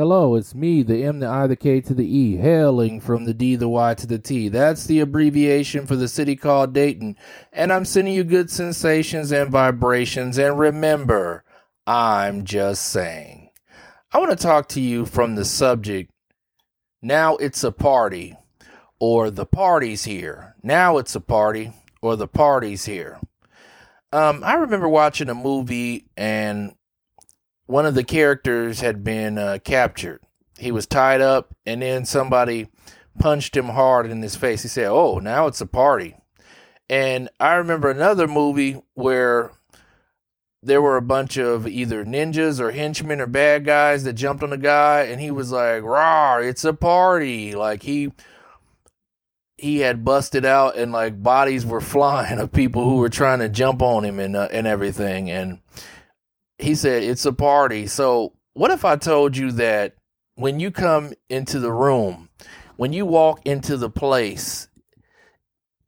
Hello, it's me, the M, the I, the K to the E, hailing from the D, the Y to the T. That's the abbreviation for the city called Dayton. And I'm sending you good sensations and vibrations. And remember, I'm just saying. I want to talk to you from the subject, now it's a party, or the party's here. Now it's a party, or the party's here. I remember watching a movie and one of the characters had been captured. He was tied up, and then somebody punched him hard in his face. He said, "Oh, now it's a party." And I remember another movie where there were a bunch of either ninjas or henchmen or bad guys that jumped on the guy, and he was like, "Rawr, it's a party!" Like he had busted out, and like bodies were flying of people who were trying to jump on him and everything, and he said, it's a party. So what if I told you that when you come into the room, when you walk into the place,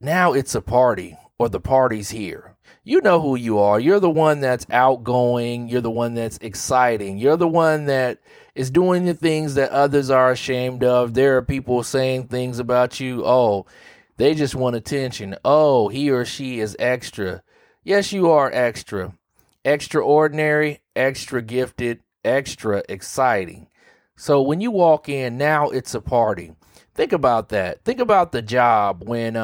now it's a party or the party's here. You know who you are. You're the one that's outgoing. You're the one that's exciting. You're the one that is doing the things that others are ashamed of. There are people saying things about you. Oh, they just want attention. Oh, he or she is extra. Yes, you are extra. Extraordinary, extra gifted, extra exciting. So when you walk in, now it's a party. Think about that. Think about the job when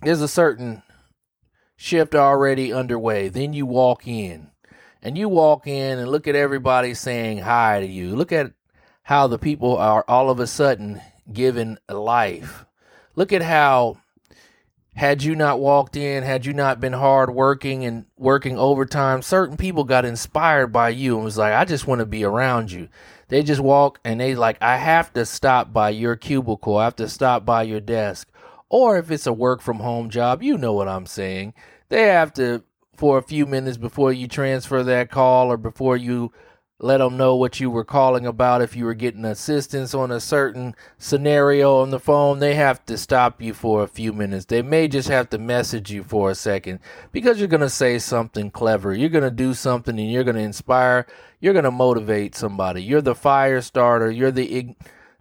there's a certain shift already underway. Then you walk in. And you walk in and look at everybody saying hi to you. Look at how the people are all of a sudden given life. Look at how, had you not walked in, had you not been hard working and working overtime, certain people got inspired by you and was like, I just want to be around you. They just walk and they like, I have to stop by your cubicle. I have to stop by your desk. Or if it's a work from home job, you know what I'm saying. They have to, for a few minutes before you transfer that call or before you let them know what you were calling about, if you were getting assistance on a certain scenario on the phone, they have to stop you for a few minutes. They may just have to message you for a second because you're going to say something clever. You're going to do something and you're going to inspire. You're going to motivate somebody. You're the fire starter. You're the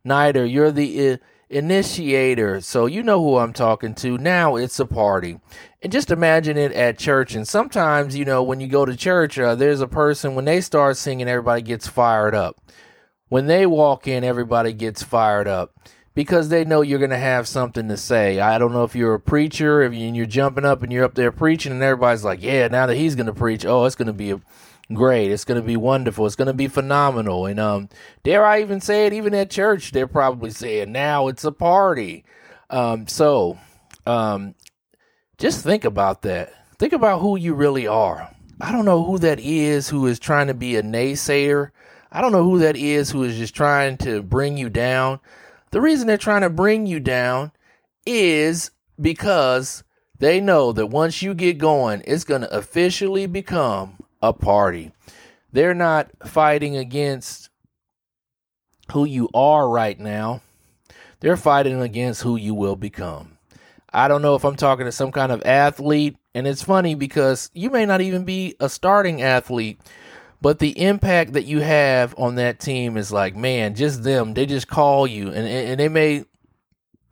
igniter. You're the initiator. So you know who I'm talking to. Now it's a party. And just imagine it at church. And sometimes, you know, when you go to church, there's a person, when they start singing, everybody gets fired up. When they walk in, everybody gets fired up because they know you're going to have something to say. I don't know if you're a preacher, and you're jumping up and you're up there preaching and everybody's like, yeah, now that he's going to preach, oh, it's going to be great. It's going to be wonderful. It's going to be phenomenal. And dare I even say it, even at church, they're probably saying, now it's a party. Just think about that. Think about who you really are. I don't know who that is who is trying to be a naysayer. I don't know who that is who is just trying to bring you down. The reason they're trying to bring you down is because they know that once you get going, it's going to officially become a party. They're not fighting against who you are right now. They're fighting against who you will become. I don't know if I'm talking to some kind of athlete, and it's funny because you may not even be a starting athlete, but the impact that you have on that team is like, man, just them. They just call you, and they may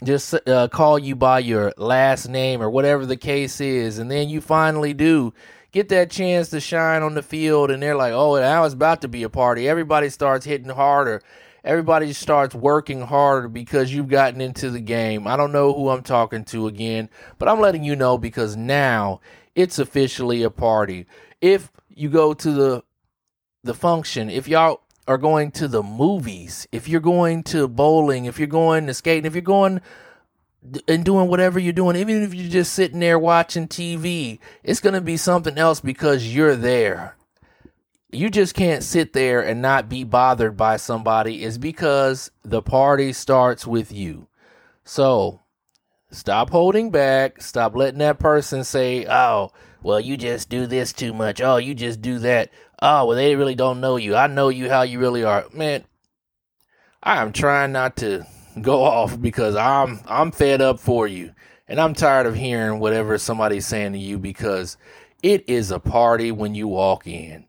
just call you by your last name or whatever the case is, and then you finally do get that chance to shine on the field, and they're like, oh, now it's about to be a party. Everybody starts hitting harder. Everybody starts working harder because you've gotten into the game. I don't know who I'm talking to again, but I'm letting you know because now it's officially a party. If you go to the function, if y'all are going to the movies, if you're going to bowling, if you're going to skating, if you're going and doing whatever you're doing, even if you're just sitting there watching TV, it's going to be something else because you're there. You just can't sit there and not be bothered by somebody. It's because the party starts with you. So stop holding back. Stop letting that person say, oh, well, you just do this too much. Oh, you just do that. Oh, well, they really don't know you. I know you how you really are. Man, I am trying not to go off because I'm fed up for you. And I'm tired of hearing whatever somebody's saying to you because it is a party when you walk in.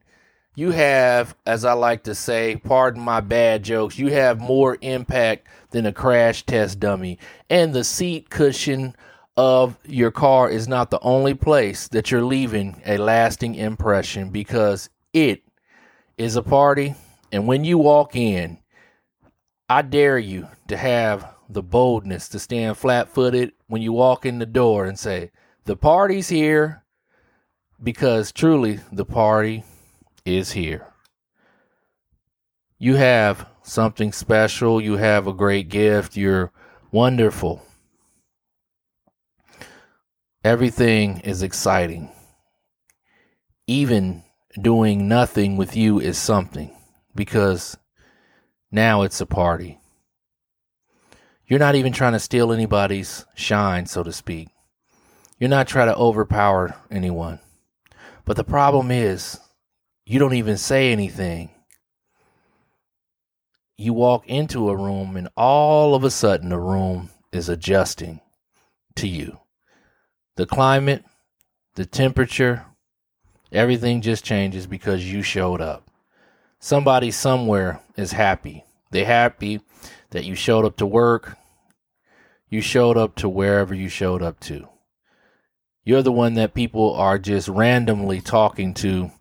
you have, as I like to say, pardon my bad jokes, you have more impact than a crash test dummy. And the seat cushion of your car is not the only place that you're leaving a lasting impression, because it is a party. And when you walk in, I dare you to have the boldness to stand flat-footed when you walk in the door and say, the party's here, because truly the party is here. You have something special. You have a great gift. You're wonderful. Everything is exciting. Even doing nothing with you is something, because now it's a party. You're not even trying to steal anybody's shine, so to speak. You're not trying to overpower anyone. But the problem is, you don't even say anything. You walk into a room, and all of a sudden the room is adjusting to you. The climate, the temperature, everything just changes because you showed up. Somebody somewhere is happy. They're happy that you showed up to work. You showed up to wherever you showed up to. You're the one that people are just randomly talking to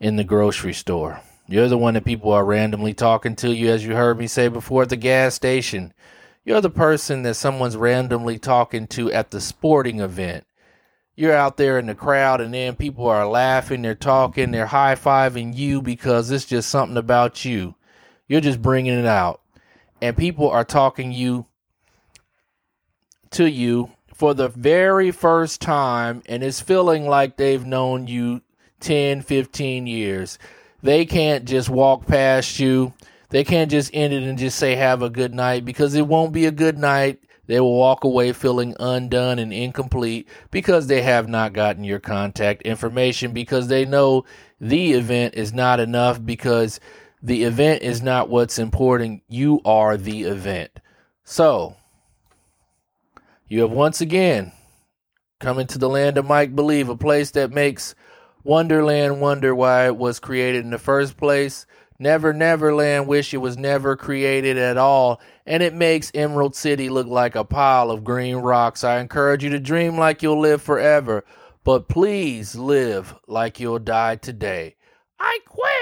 in the grocery store. You're the one that people are randomly talking to, you, as you heard me say before, at the gas station. You're the person that someone's randomly talking to at the sporting event. You're out there in the crowd, and then people are laughing, they're talking, they're high-fiving you because it's just something about you. You're just bringing it out. And people are talking to you for the very first time, and it's feeling like they've known you 10, 15 years. They can't just walk past you. They can't just end it and just say, have a good night, because it won't be a good night. They will walk away feeling undone and incomplete because they have not gotten your contact information, because they know the event is not enough, because the event is not what's important. You are the event. So you have once again come into the land of Mike Believe, a place that makes Wonderland wonder why it was created in the first place. Never Neverland wish it was never created at all, and it makes Emerald City look like a pile of green rocks. I encourage you to dream like you'll live forever, but please live like you'll die today. I quit!